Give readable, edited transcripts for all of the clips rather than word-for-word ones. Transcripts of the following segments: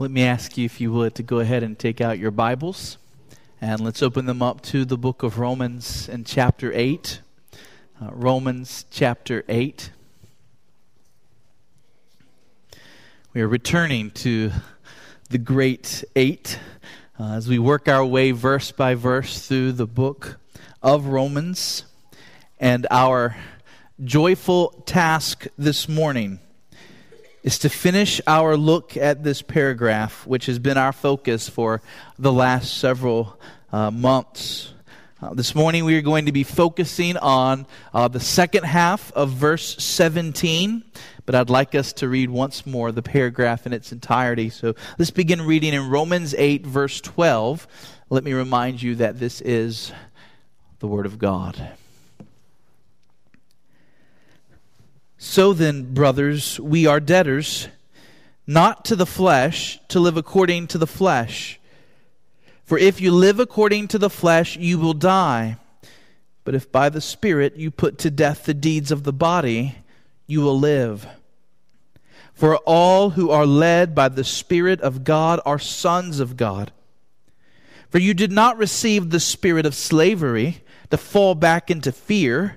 Let me ask you, if you would, to go ahead and take out your Bibles, and let's open them up to the book of Romans in chapter 8. Romans chapter 8. We are returning to the great 8 as we work our way verse by verse through the book of Romans, and our joyful task this morning is to finish our look at this paragraph, which has been our focus for the last several months. This morning we are going to be focusing on the second half of verse 17, but I'd like us to read once more the paragraph in its entirety. So let's begin reading in Romans 8, verse 12. Let me remind you that this is the Word of God. So then, brothers, we are debtors, not to the flesh, to live according to the flesh. For if you live according to the flesh, you will die. But if by the Spirit you put to death the deeds of the body, you will live. For all who are led by the Spirit of God are sons of God. For you did not receive the spirit of slavery to fall back into fear,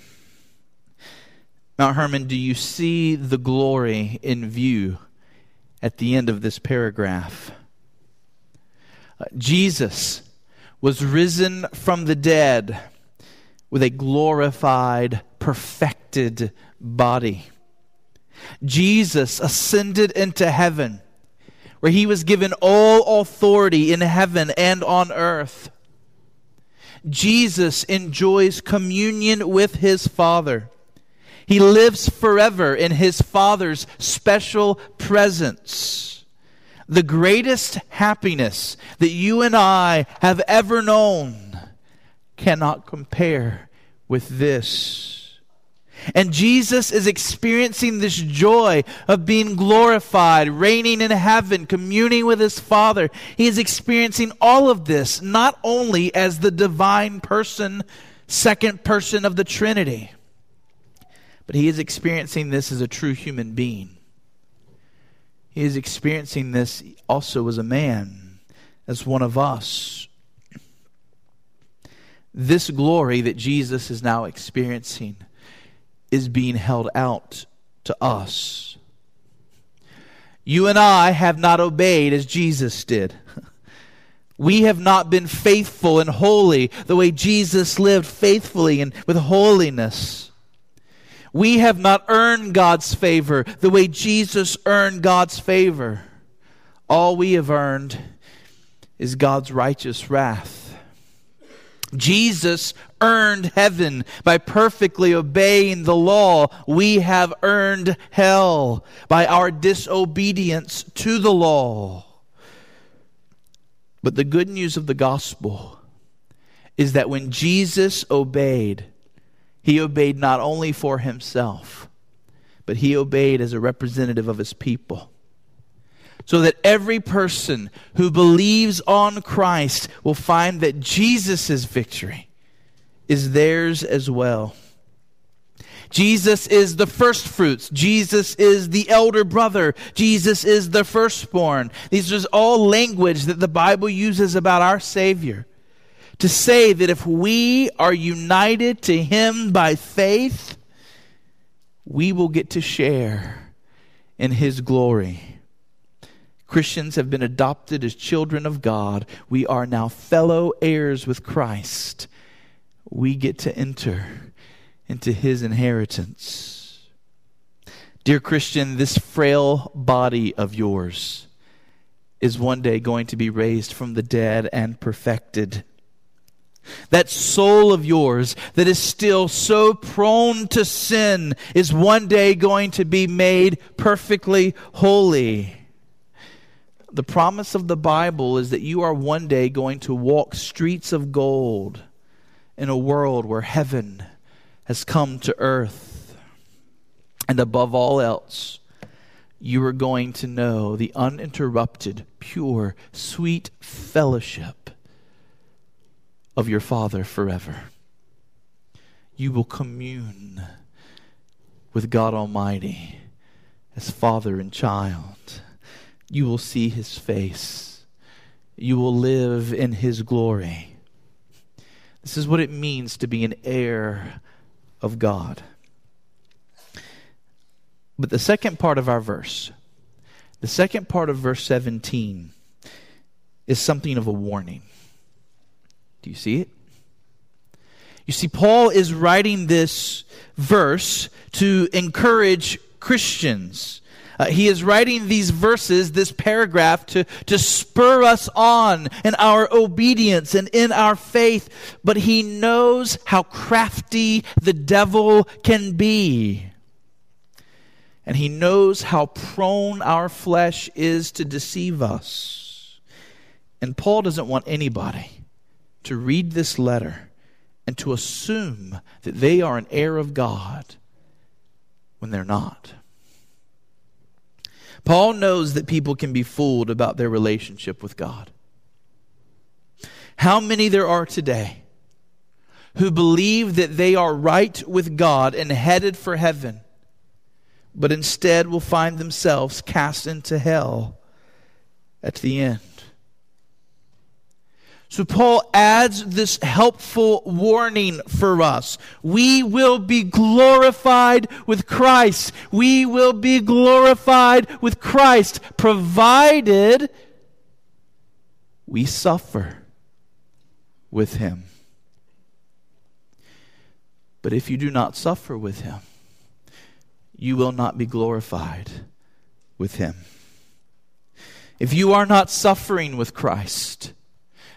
Mount Hermon, do you see the glory in view at the end of this paragraph? Jesus was risen from the dead with a glorified, perfected body. Jesus ascended into heaven, where He was given all authority in heaven and on earth. Jesus enjoys communion with His Father. He lives forever in His Father's special presence. The greatest happiness that you and I have ever known cannot compare with this. And Jesus is experiencing this joy of being glorified, reigning in heaven, communing with His Father. He is experiencing all of this not only as the divine person, second person of the Trinity, but He is experiencing this as a true human being. He is experiencing this also as a man, as one of us. This glory that Jesus is now experiencing is being held out to us. You and I have not obeyed as Jesus did. We have not been faithful and holy the way Jesus lived faithfully and with holiness. We have not earned God's favor the way Jesus earned God's favor. All we have earned is God's righteous wrath. Jesus earned heaven by perfectly obeying the law. We have earned hell by our disobedience to the law. But the good news of the gospel is that when Jesus obeyed, He obeyed not only for Himself, but He obeyed as a representative of His people, so that every person who believes on Christ will find that Jesus' victory is theirs as well. Jesus is the first fruits. Jesus is the elder brother. Jesus is the firstborn. These are all language that the Bible uses about our Savior, to say that if we are united to Him by faith, we will get to share in His glory. Christians have been adopted as children of God. We are now fellow heirs with Christ. We get to enter into His inheritance. Dear Christian, this frail body of yours is one day going to be raised from the dead and perfected. That soul of yours that is still so prone to sin is one day going to be made perfectly holy. The promise of the Bible is that you are one day going to walk streets of gold in a world where heaven has come to earth. And above all else, you are going to know the uninterrupted, pure, sweet fellowship of your Father forever. You will commune with God Almighty as Father and child. You will see His face. You will live in His glory. This is what it means to be an heir of God. But the second part of our verse, the second part of verse 17, is something of a warning. Do you see it? You see, Paul is writing this verse to encourage Christians. He is writing these verses, this paragraph, to spur us on in our obedience and in our faith. But he knows how crafty the devil can be. And he knows how prone our flesh is to deceive us. And Paul doesn't want anybody to read this letter and to assume that they are an heir of God when they're not. Paul knows that people can be fooled about their relationship with God. How many there are today who believe that they are right with God and headed for heaven, but instead will find themselves cast into hell at the end. So Paul adds this helpful warning for us. We will be glorified with Christ. We will be glorified with Christ, provided we suffer with Him. But if you do not suffer with Him, you will not be glorified with Him. If you are not suffering with Christ,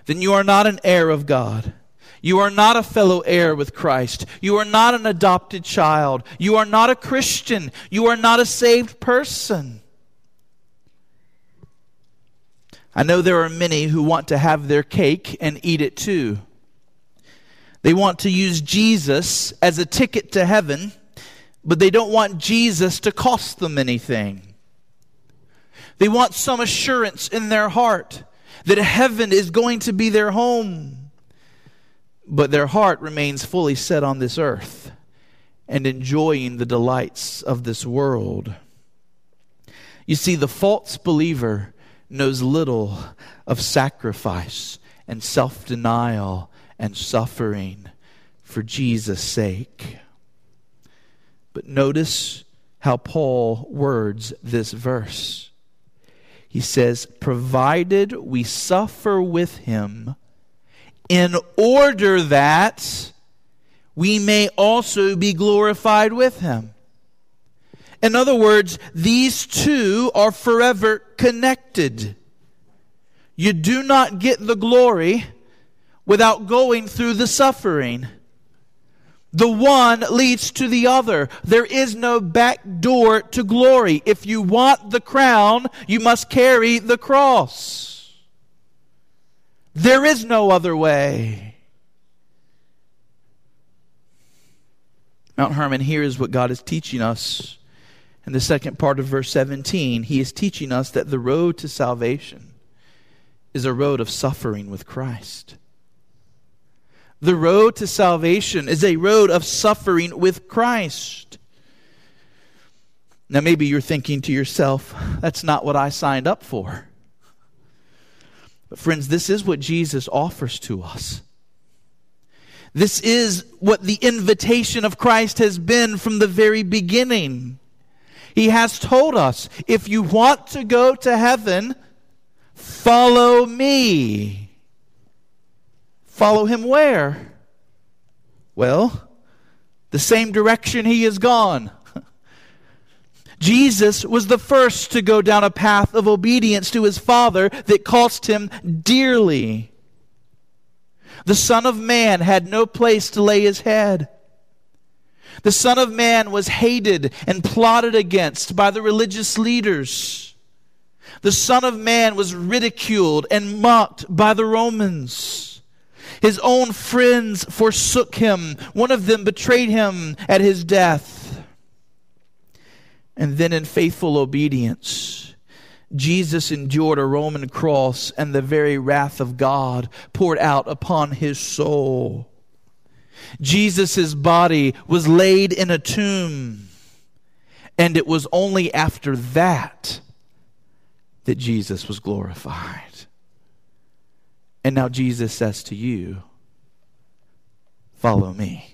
then you are not an heir of God. You are not a fellow heir with Christ. You are not an adopted child. You are not a Christian. You are not a saved person. I know there are many who want to have their cake and eat it too. They want to use Jesus as a ticket to heaven, but they don't want Jesus to cost them anything. They want some assurance in their heart that heaven is going to be their home. But their heart remains fully set on this earth and enjoying the delights of this world. You see, the false believer knows little of sacrifice and self-denial and suffering for Jesus' sake. But notice how Paul words this verse. He says, provided we suffer with Him in order that we may also be glorified with Him. In other words, these two are forever connected. You do not get the glory without going through the suffering. The one leads to the other. There is no back door to glory. If you want the crown, you must carry the cross. There is no other way. Mount Hermon, here is what God is teaching us. In the second part of verse 17, He is teaching us that the road to salvation is a road of suffering with Christ. The road to salvation is a road of suffering with Christ. Now maybe you're thinking to yourself, that's not what I signed up for. But friends, this is what Jesus offers to us. This is what the invitation of Christ has been from the very beginning. He has told us, if you want to go to heaven, follow me. Follow Him where? Well, the same direction He has gone. Jesus was the first to go down a path of obedience to His Father that cost Him dearly. The Son of Man had no place to lay His head. The Son of Man was hated and plotted against by the religious leaders. The Son of Man was ridiculed and mocked by the Romans. His own friends forsook him. One of them betrayed him at his death. And then in faithful obedience, Jesus endured a Roman cross and the very wrath of God poured out upon his soul. Jesus' body was laid in a tomb. And it was only after that that Jesus was glorified. And now Jesus says to you, follow me.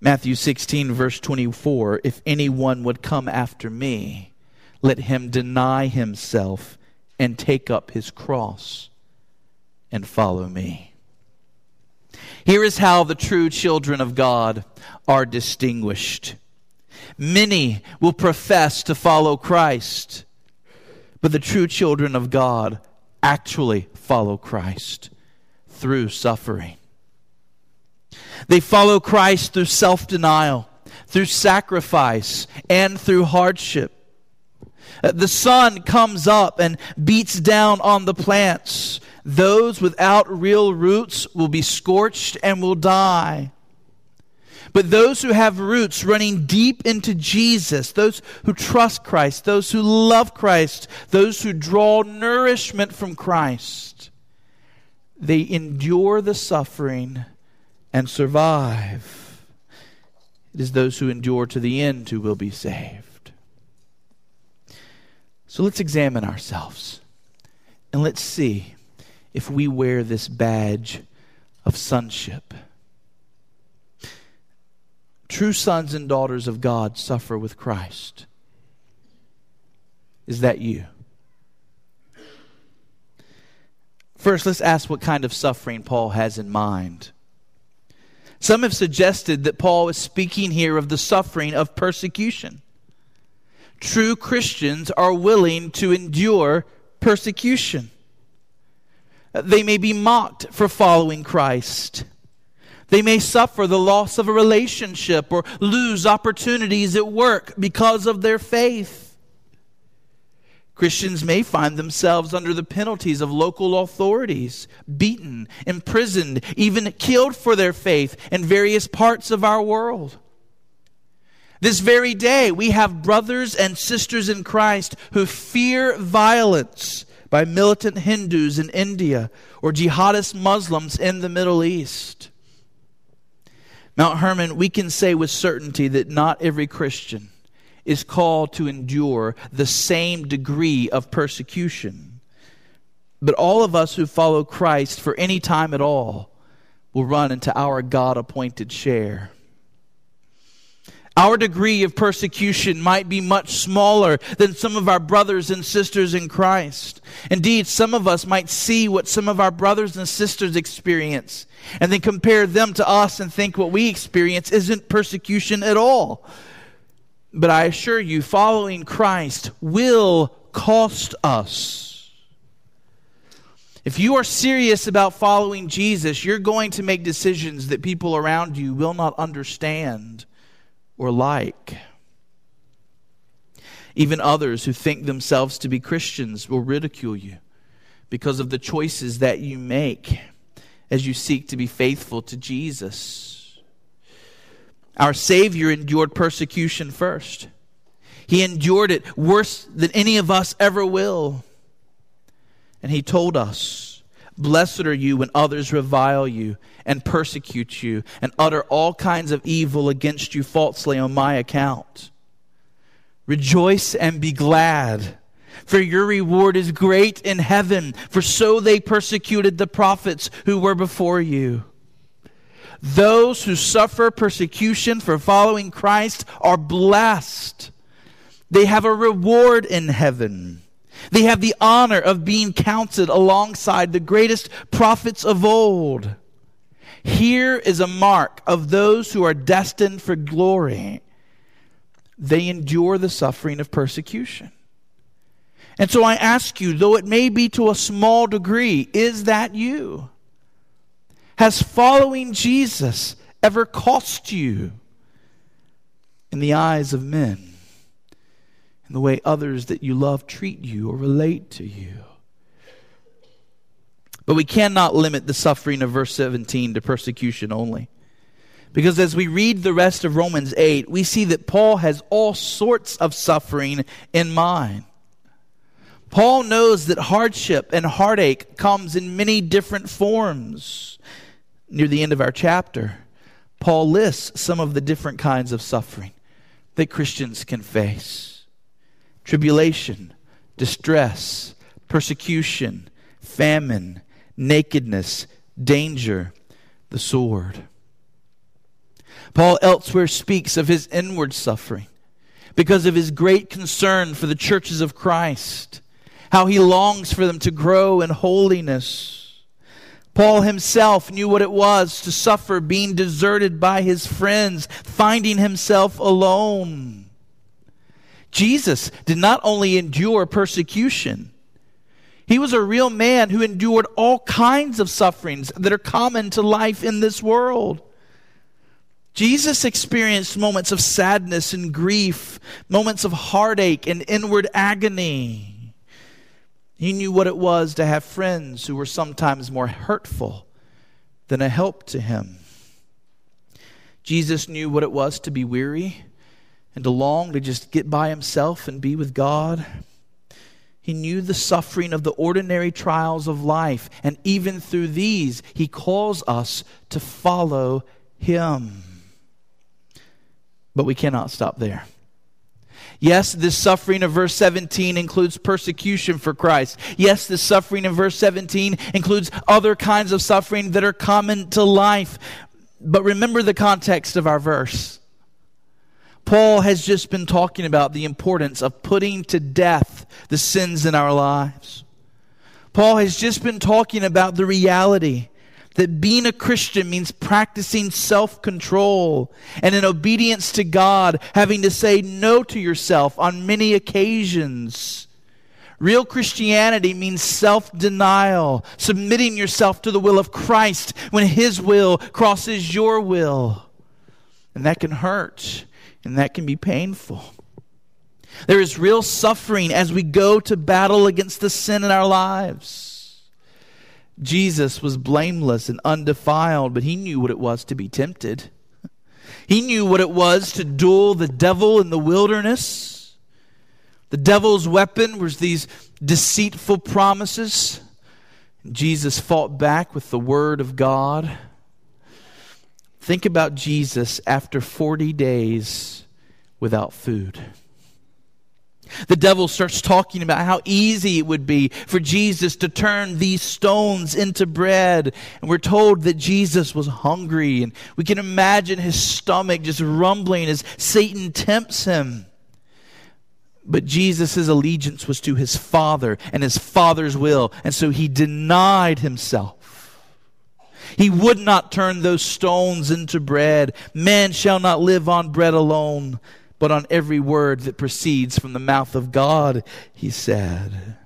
Matthew 16, verse 24, if anyone would come after me, let him deny himself and take up his cross and follow me. Here is how the true children of God are distinguished. Many will profess to follow Christ, but the true children of God actually follow Christ through suffering. They follow Christ through self-denial, through sacrifice, and through hardship. The sun comes up and beats down on the plants. Those without real roots will be scorched and will die. But those who have roots running deep into Jesus, those who trust Christ, those who love Christ, those who draw nourishment from Christ, they endure the suffering and survive. It is those who endure to the end who will be saved. So let's examine ourselves and let's see if we wear this badge of sonship. True sons and daughters of God suffer with Christ. Is that you? First, let's ask what kind of suffering Paul has in mind. Some have suggested that Paul is speaking here of the suffering of persecution. True Christians are willing to endure persecution. They may be mocked for following Christ. They may suffer the loss of a relationship or lose opportunities at work because of their faith. Christians may find themselves under the penalties of local authorities, beaten, imprisoned, even killed for their faith in various parts of our world. This very day, we have brothers and sisters in Christ who fear violence by militant Hindus in India or jihadist Muslims in the Middle East. Mount Hermon, we can say with certainty that not every Christian is called to endure the same degree of persecution. But all of us who follow Christ for any time at all will run into our God-appointed share. Our degree of persecution might be much smaller than some of our brothers and sisters in Christ. Indeed, some of us might see what some of our brothers and sisters experience and then compare them to us and think what we experience isn't persecution at all. But I assure you, following Christ will cost us. If you are serious about following Jesus, you're going to make decisions that people around you will not understand or like. Even others who think themselves to be Christians will ridicule you because of the choices that you make as you seek to be faithful to Jesus. Our Savior endured persecution first. He endured it worse than any of us ever will. And he told us, "Blessed are you when others revile you and persecute you and utter all kinds of evil against you falsely on my account. Rejoice and be glad, for your reward is great in heaven, for so they persecuted the prophets who were before you." Those who suffer persecution for following Christ are blessed. They have a reward in heaven. They have the honor of being counted alongside the greatest prophets of old. Here is a mark of those who are destined for glory. They endure the suffering of persecution. And so I ask you, though it may be to a small degree, is that you? Has following Jesus ever cost you in the eyes of men? and the way others that you love treat you or relate to you. But we cannot limit the suffering of verse 17 to persecution only. Because as we read the rest of Romans 8, we see that Paul has all sorts of suffering in mind. Paul knows that hardship and heartache comes in many different forms. Near the end of our chapter, Paul lists some of the different kinds of suffering that Christians can face. Tribulation, distress, persecution, famine, nakedness, danger, the sword. Paul elsewhere speaks of his inward suffering because of his great concern for the churches of Christ, how he longs for them to grow in holiness. Paul himself knew what it was to suffer being deserted by his friends, finding himself alone. Jesus did not only endure persecution, he was a real man who endured all kinds of sufferings that are common to life in this world. Jesus experienced moments of sadness and grief, moments of heartache and inward agony. He knew what it was to have friends who were sometimes more hurtful than a help to him. Jesus knew what it was to be weary and to long to just get by himself and be with God. He knew the suffering of the ordinary trials of life, and even through these, he calls us to follow him. But we cannot stop there. Yes, this suffering of verse 17 includes persecution for Christ. Yes, this suffering in verse 17 includes other kinds of suffering that are common to life. But remember the context of our verse. Paul has just been talking about the importance of putting to death the sins in our lives. Paul has just been talking about the reality that being a Christian means practicing self-control and in obedience to God, having to say no to yourself on many occasions. Real Christianity means self-denial, submitting yourself to the will of Christ when his will crosses your will. And that can hurt, and that can be painful. There is real suffering as we go to battle against the sin in our lives. Jesus was blameless and undefiled, but he knew what it was to be tempted. He knew what it was to duel the devil in the wilderness. The devil's weapon was these deceitful promises. Jesus fought back with the word of God. Think about Jesus after 40 days without food. The devil starts talking about how easy it would be for Jesus to turn these stones into bread. And we're told that Jesus was hungry, and we can imagine his stomach just rumbling as Satan tempts him. But Jesus' allegiance was to his Father and his Father's will, and so he denied himself. He would not turn those stones into bread. Man shall not live on bread alone, but on every word that proceeds from the mouth of God, he said.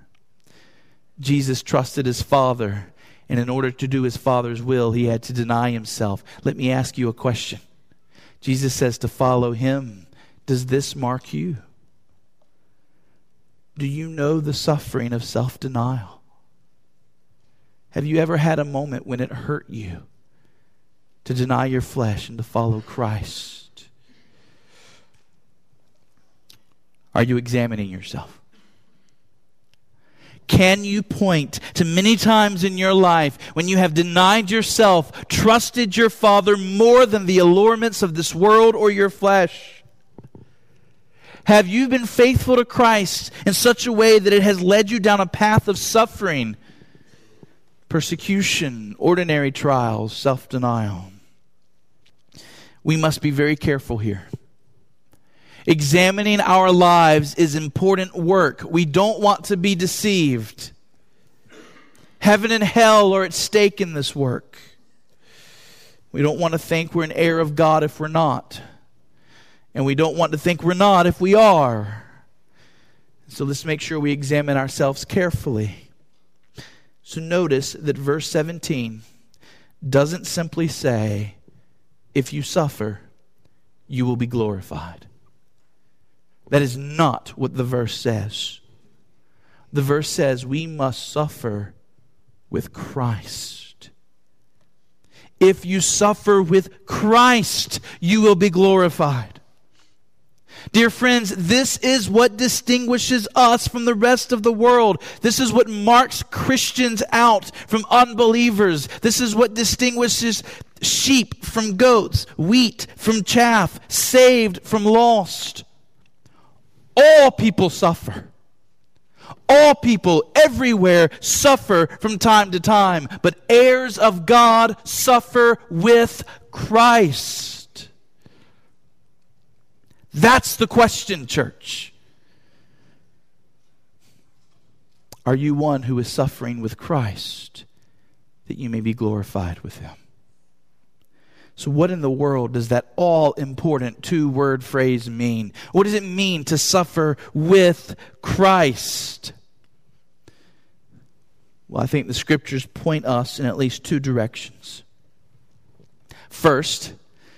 Jesus trusted his Father, and in order to do his Father's will, he had to deny himself. Let me ask you a question. Jesus says to follow him. Does this mark you? Do you know the suffering of self-denial? Have you ever had a moment when it hurt you to deny your flesh and to follow Christ? Are you examining yourself? Can you point to many times in your life when you have denied yourself, trusted your Father more than the allurements of this world or your flesh? Have you been faithful to Christ in such a way that it has led you down a path of suffering, persecution, ordinary trials, self-denial? We must be very careful here. Examining our lives is important work. We don't want to be deceived. Heaven and hell are at stake in this work. We don't want to think we're an heir of God if we're not. And we don't want to think we're not if we are. So let's make sure we examine ourselves carefully. So notice that verse 17 doesn't simply say, if you suffer, you will be glorified. That is not what the verse says. The verse says we must suffer with Christ. If you suffer with Christ, you will be glorified. Dear friends, this is what distinguishes us from the rest of the world. This is what marks Christians out from unbelievers. This is what distinguishes sheep from goats, wheat from chaff, saved from lost. All people suffer. All people everywhere suffer from time to time, but heirs of God suffer with Christ. That's the question, church. Are you one who is suffering with Christ that you may be glorified with Him? So what in the world does that all-important two-word phrase mean? What does it mean to suffer with Christ? Well, I think the Scriptures point us in at least two directions. First,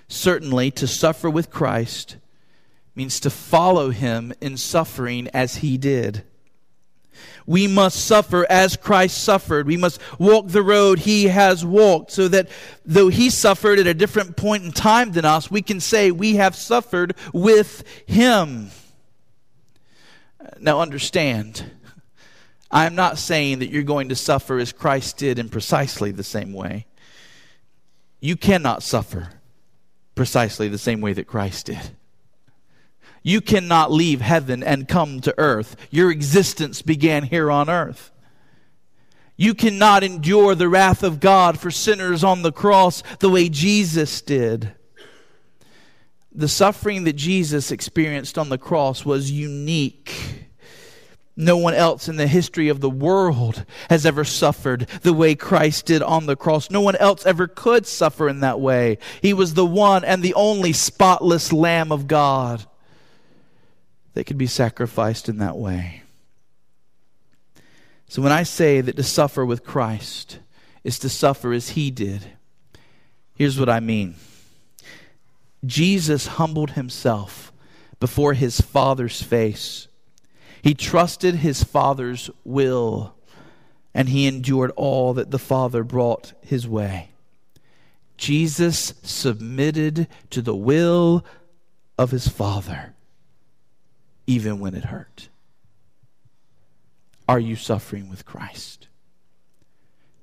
certainly to suffer with Christ means to follow Him in suffering as He did. We must suffer as Christ suffered. We must walk the road He has walked, so that though He suffered at a different point in time than us, we can say we have suffered with Him. Now understand, I'm not saying that you're going to suffer as Christ did in precisely the same way. You cannot suffer precisely the same way that Christ did. You cannot leave heaven and come to earth. Your existence began here on earth. You cannot endure the wrath of God for sinners on the cross the way Jesus did. The suffering that Jesus experienced on the cross was unique. No one else in the history of the world has ever suffered the way Christ did on the cross. No one else ever could suffer in that way. He was the one and the only spotless Lamb of God that could be sacrificed in that way. So when I say that to suffer with Christ is to suffer as He did, here's what I mean. Jesus humbled Himself before His Father's face. He trusted His Father's will, and He endured all that the Father brought His way. Jesus submitted to the will of His Father, even when it hurt. Are you suffering with Christ?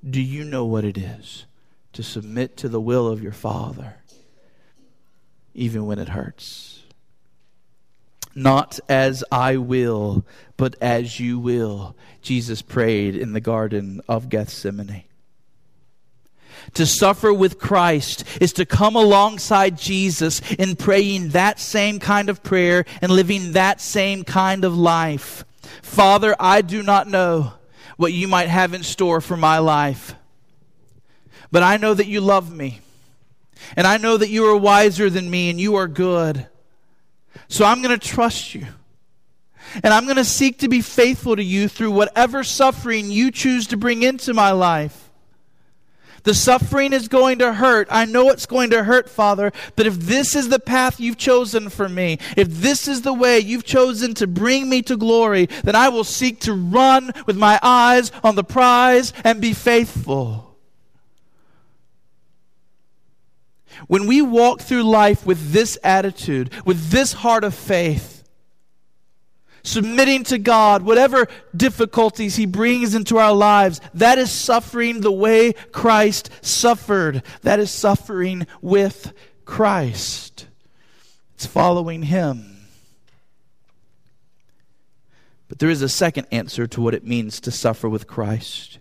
Do you know what it is to submit to the will of your Father, even when it hurts? Not as I will, but as you will, Jesus prayed in the Garden of Gethsemane. To suffer with Christ is to come alongside Jesus in praying that same kind of prayer and living that same kind of life. Father, I do not know what you might have in store for my life, but I know that you love me, and I know that you are wiser than me and you are good. So I'm going to trust you, and I'm going to seek to be faithful to you through whatever suffering you choose to bring into my life. The suffering is going to hurt. I know it's going to hurt, Father, but if this is the path you've chosen for me, if this is the way you've chosen to bring me to glory, then I will seek to run with my eyes on the prize and be faithful. When we walk through life with this attitude, with this heart of faith, submitting to God, whatever difficulties He brings into our lives, that is suffering the way Christ suffered. That is suffering with Christ. It's following Him. But there is a second answer to what it means to suffer with Christ.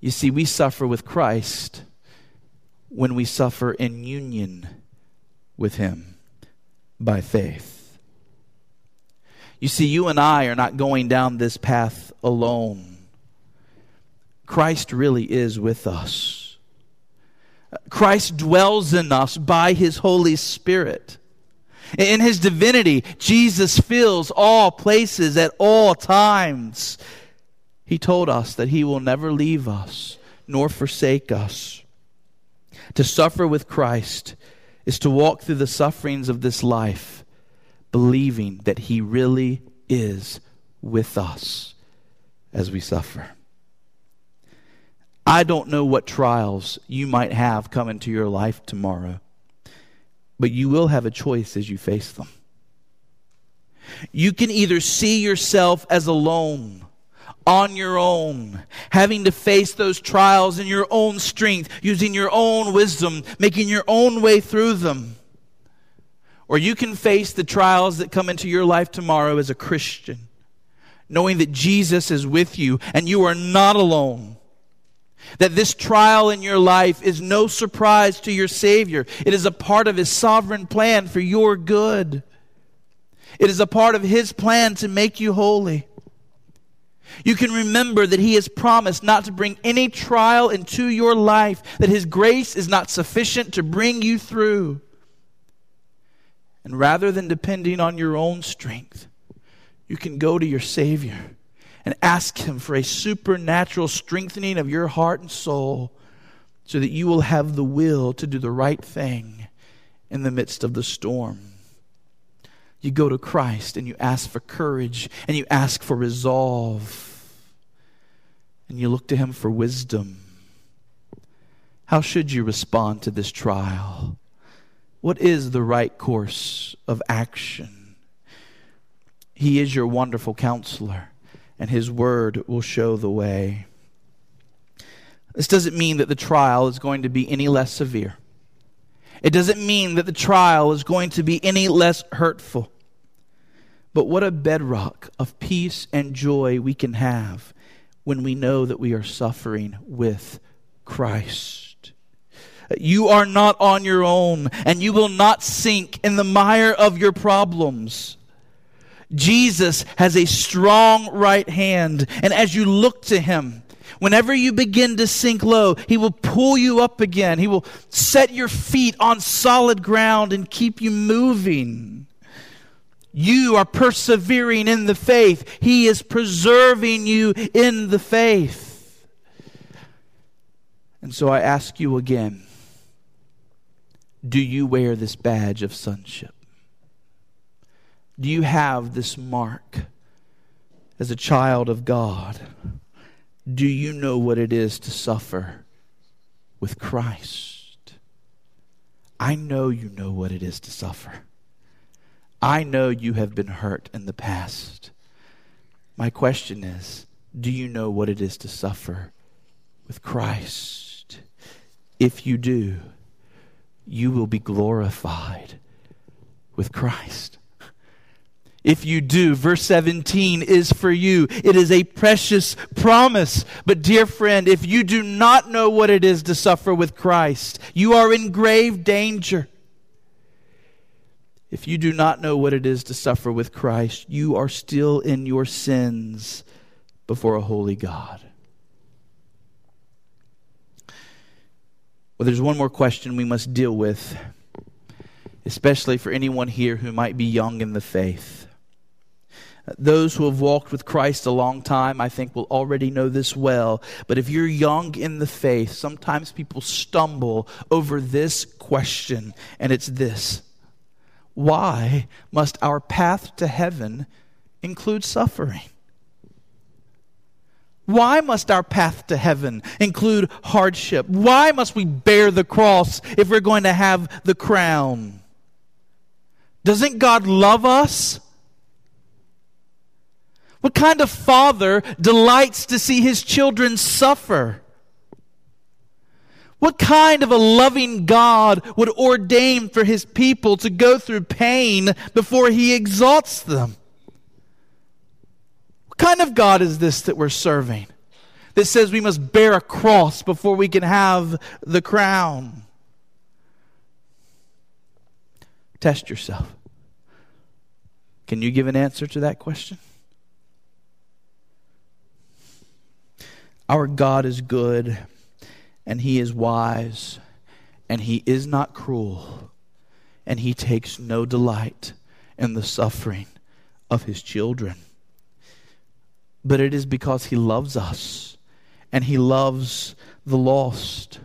You see, we suffer with Christ when we suffer in union with Him by faith. You see, you and I are not going down this path alone. Christ really is with us. Christ dwells in us by His Holy Spirit. In His divinity, Jesus fills all places at all times. He told us that He will never leave us nor forsake us. To suffer with Christ is to walk through the sufferings of this life, believing that he really is with us as we suffer. I don't know what trials you might have come into your life tomorrow, but you will have a choice as you face them. You can either see yourself as alone, on your own, having to face those trials in your own strength, using your own wisdom, making your own way through them. Or you can face the trials that come into your life tomorrow as a Christian, knowing that Jesus is with you and you are not alone. That this trial in your life is no surprise to your Savior. It is a part of His sovereign plan for your good. It is a part of His plan to make you holy. You can remember that He has promised not to bring any trial into your life, that His grace is not sufficient to bring you through. And rather than depending on your own strength, you can go to your Savior and ask Him for a supernatural strengthening of your heart and soul so that you will have the will to do the right thing in the midst of the storm. You go to Christ and you ask for courage and you ask for resolve. And you look to Him for wisdom. How should you respond to this trial? What is the right course of action? He is your wonderful counselor, and His word will show the way. This doesn't mean that the trial is going to be any less severe. It doesn't mean that the trial is going to be any less hurtful. But what a bedrock of peace and joy we can have when we know that we are suffering with Christ. You are not on your own, and you will not sink in the mire of your problems. Jesus has a strong right hand, and as you look to Him, whenever you begin to sink low, He will pull you up again. He will set your feet on solid ground and keep you moving. You are persevering in the faith. He is preserving you in the faith. And so I ask you again, do you wear this badge of sonship? Do you have this mark as a child of God? Do you know what it is to suffer with Christ? I know you know what it is to suffer. I know you have been hurt in the past. My question is, do you know what it is to suffer with Christ? If you do, you will be glorified with Christ. If you do, verse 17 is for you. It is a precious promise. But dear friend, if you do not know what it is to suffer with Christ, you are in grave danger. If you do not know what it is to suffer with Christ, you are still in your sins before a holy God. Well, there's one more question we must deal with, especially for anyone here who might be young in the faith. Those who have walked with Christ a long time, I think, will already know this well. But if you're young in the faith, sometimes people stumble over this question, and it's this: why must our path to heaven include suffering? Why must our path to heaven include hardship? Why must we bear the cross if we're going to have the crown? Doesn't God love us? What kind of father delights to see his children suffer? What kind of a loving God would ordain for his people to go through pain before he exalts them? What kind of God is this that we're serving, that says we must bear a cross before we can have the crown? Test yourself. Can you give an answer to that question? Our God is good, and He is wise, and He is not cruel, and He takes no delight in the suffering of His children. But it is because He loves us, and He loves the lost,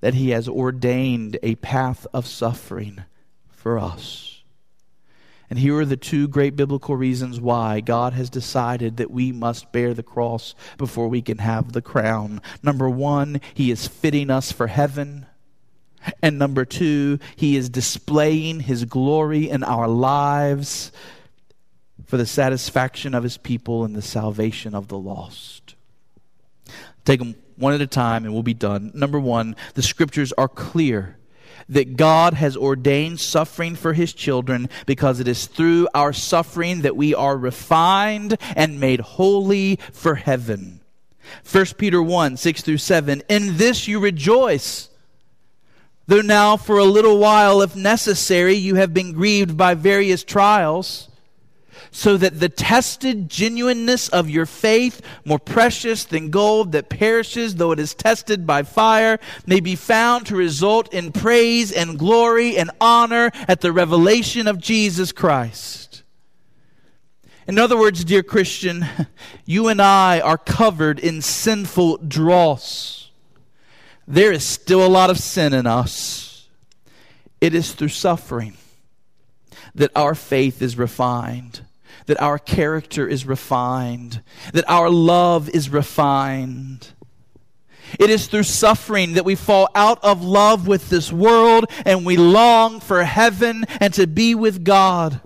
that He has ordained a path of suffering for us. And here are the two great biblical reasons why God has decided that we must bear the cross before we can have the crown. Number one, He is fitting us for heaven. And number two, He is displaying His glory in our lives for the satisfaction of His people and the salvation of the lost. Take them one at a time and we'll be done. Number one, the Scriptures are clear that God has ordained suffering for His children because it is through our suffering that we are refined and made holy for heaven. 1 Peter 1, 6 through 7, "In this you rejoice, though now for a little while, if necessary, you have been grieved by various trials, so that the tested genuineness of your faith, more precious than gold that perishes though it is tested by fire, may be found to result in praise and glory and honor at the revelation of Jesus Christ." In other words, dear Christian, you and I are covered in sinful dross. There is still a lot of sin in us. It is through suffering that our faith is refined, that our character is refined, that our love is refined. It is through suffering that we fall out of love with this world and we long for heaven and to be with God.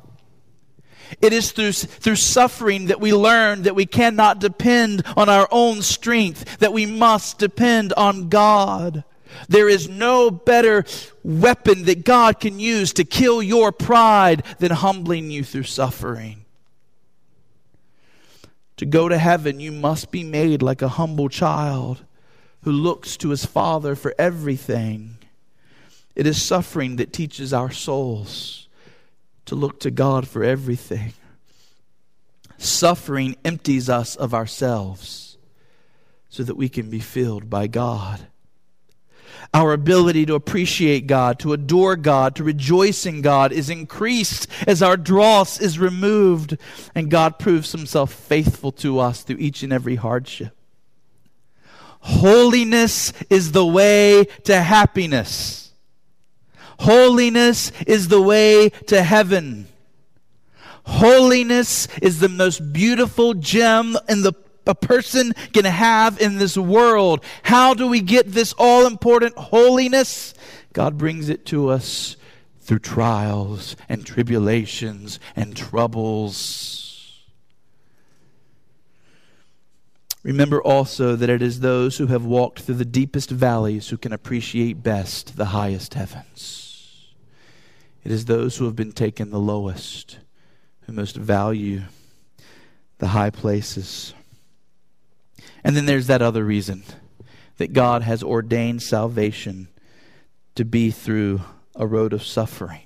It is through suffering that we learn that we cannot depend on our own strength, that we must depend on God. There is no better weapon that God can use to kill your pride than humbling you through suffering. To go to heaven, you must be made like a humble child who looks to his father for everything. It is suffering that teaches our souls to look to God for everything. Suffering empties us of ourselves so that we can be filled by God. Our ability to appreciate God, to adore God, to rejoice in God is increased as our dross is removed, and God proves Himself faithful to us through each and every hardship. Holiness is the way to happiness. Holiness is the way to heaven. Holiness is the most beautiful gem in a person can have in this world. How do we get this all-important holiness? God brings it to us through trials and tribulations and troubles. Remember also that it is those who have walked through the deepest valleys who can appreciate best the highest heavens. It is those who have been taken the lowest who most value the high places. And then there's that other reason that God has ordained salvation to be through a road of suffering,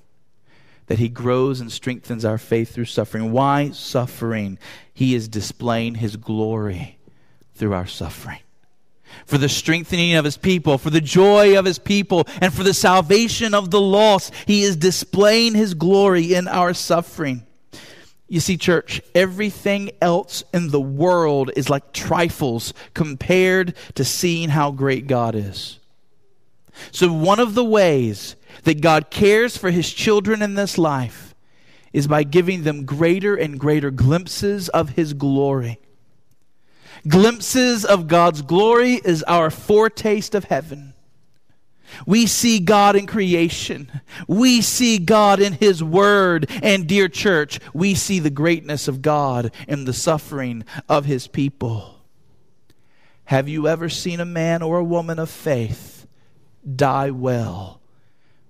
that He grows and strengthens our faith through suffering. Why suffering? He is displaying His glory through our suffering, for the strengthening of His people, for the joy of His people, and for the salvation of the lost. He is displaying His glory in our suffering. You see, church, everything else in the world is like trifles compared to seeing how great God is. So one of the ways that God cares for His children in this life is by giving them greater and greater glimpses of His glory. Glimpses of God's glory is our foretaste of heaven. We see God in creation. We see God in His Word. And dear church, we see the greatness of God in the suffering of His people. Have you ever seen a man or a woman of faith die well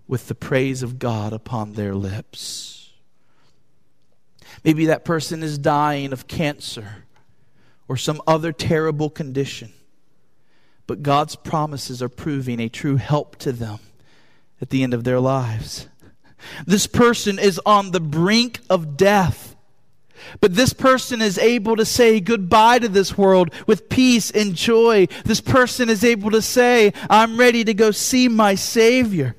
with the praise of God upon their lips? Maybe that person is dying of cancer or some other terrible condition. But God's promises are proving a true help to them at the end of their lives. This person is on the brink of death, but this person is able to say goodbye to this world with peace and joy. This person is able to say, "I'm ready to go see my Savior."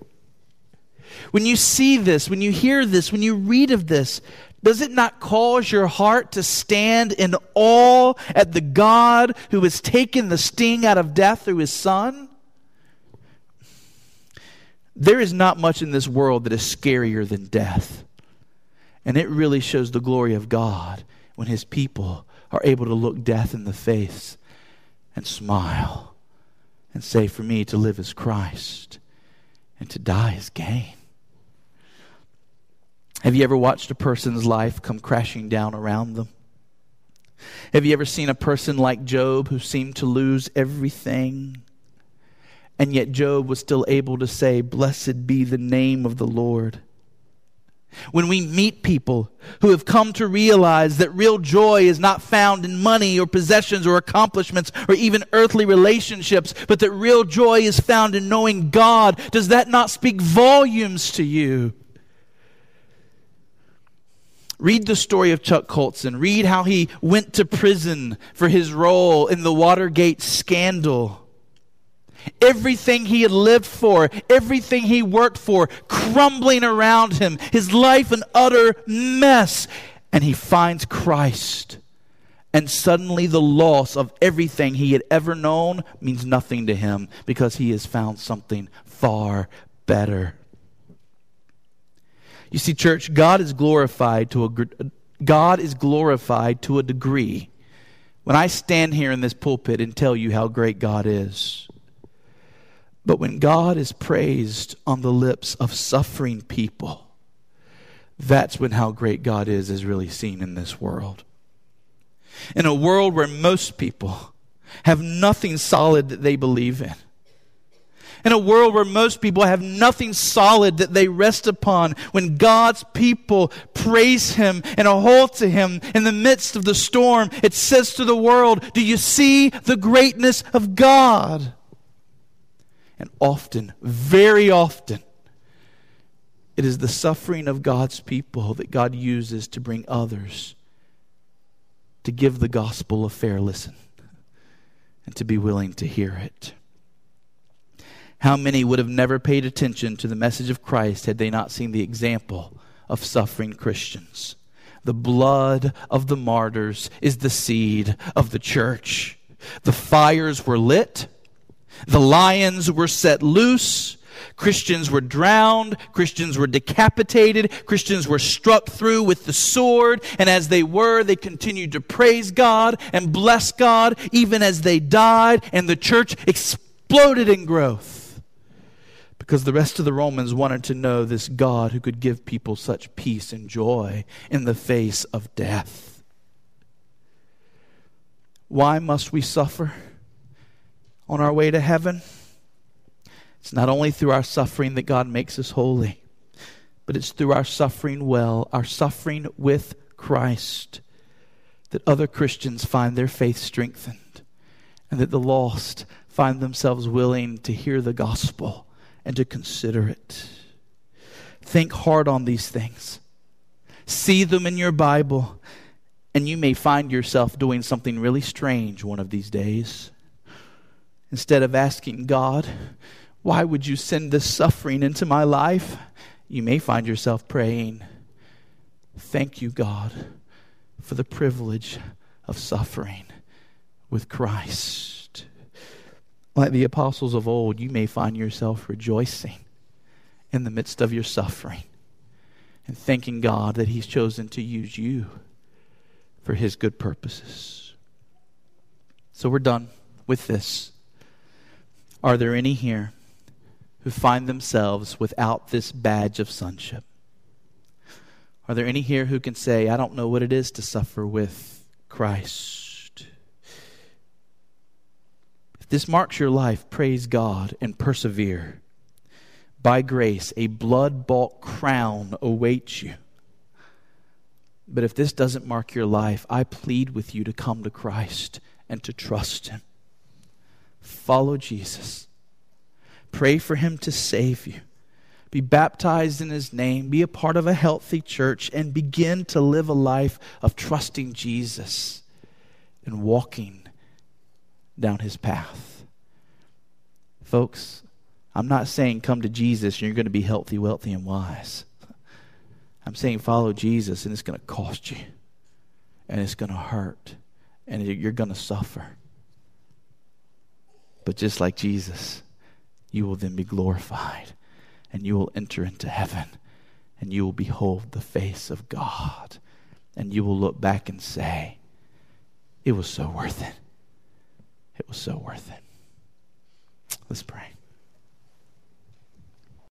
When you see this, when you hear this, when you read of this, does it not cause your heart to stand in awe at the God who has taken the sting out of death through His Son? There is not much in this world that is scarier than death. And it really shows the glory of God when his people are able to look death in the face and smile and say, for me to live is Christ and to die is gain. Have you ever watched a person's life come crashing down around them? Have you ever seen a person like Job who seemed to lose everything? And yet Job was still able to say, blessed be the name of the Lord. When we meet people who have come to realize that real joy is not found in money or possessions or accomplishments or even earthly relationships, but that real joy is found in knowing God, does that not speak volumes to you? Read the story of Chuck Colson. Read how he went to prison for his role in the Watergate scandal. Everything he had lived for, everything he worked for, crumbling around him, his life an utter mess. And he finds Christ. And suddenly the loss of everything he had ever known means nothing to him because he has found something far better. You see, church, God is glorified to a degree when I stand here in this pulpit and tell you how great God is. But when God is praised on the lips of suffering people, that's when how great God is really seen in this world. In a world where most people have nothing solid that they believe in, in a world where most people have nothing solid that they rest upon, when God's people praise him and hold to him in the midst of the storm, it says to the world, do you see the greatness of God? And often, very often, it is the suffering of God's people that God uses to bring others to give the gospel a fair listen and to be willing to hear it. How many would have never paid attention to the message of Christ had they not seen the example of suffering Christians? The blood of the martyrs is the seed of the church. The fires were lit. The lions were set loose. Christians were drowned. Christians were decapitated. Christians were struck through with the sword. And as they were, they continued to praise God and bless God even as they died. And the church exploded in growth, because the rest of the Romans wanted to know this God who could give people such peace and joy in the face of death. Why must we suffer on our way to heaven? It's not only through our suffering that God makes us holy, but it's through our suffering well, our suffering with Christ, that other Christians find their faith strengthened, and that the lost find themselves willing to hear the gospel and to consider it. Think hard on these things. See them in your Bible, and you may find yourself doing something really strange one of these days. Instead of asking God, why would you send this suffering into my life? You may find yourself praying, thank you, God, for the privilege of suffering with Christ. Like the apostles of old, you may find yourself rejoicing in the midst of your suffering and thanking God that he's chosen to use you for his good purposes. So we're done with this. Are there any here who find themselves without this badge of sonship? Are there any here who can say, I don't know what it is to suffer with Christ? This marks your life. Praise God and persevere. By grace, a blood-bought crown awaits you. But if this doesn't mark your life, I plead with you to come to Christ and to trust him. Follow Jesus. Pray for him to save you. Be baptized in his name. Be a part of a healthy church and begin to live a life of trusting Jesus and walking down his path. Folks, I'm not saying come to Jesus and you're going to be healthy, wealthy, and wise. I'm saying follow Jesus and it's going to cost you, and it's going to hurt, and you're going to suffer. But just like Jesus, you will then be glorified and you will enter into heaven and you will behold the face of God, and you will look back and say, it was so worth it. It was so worth it. Let's pray.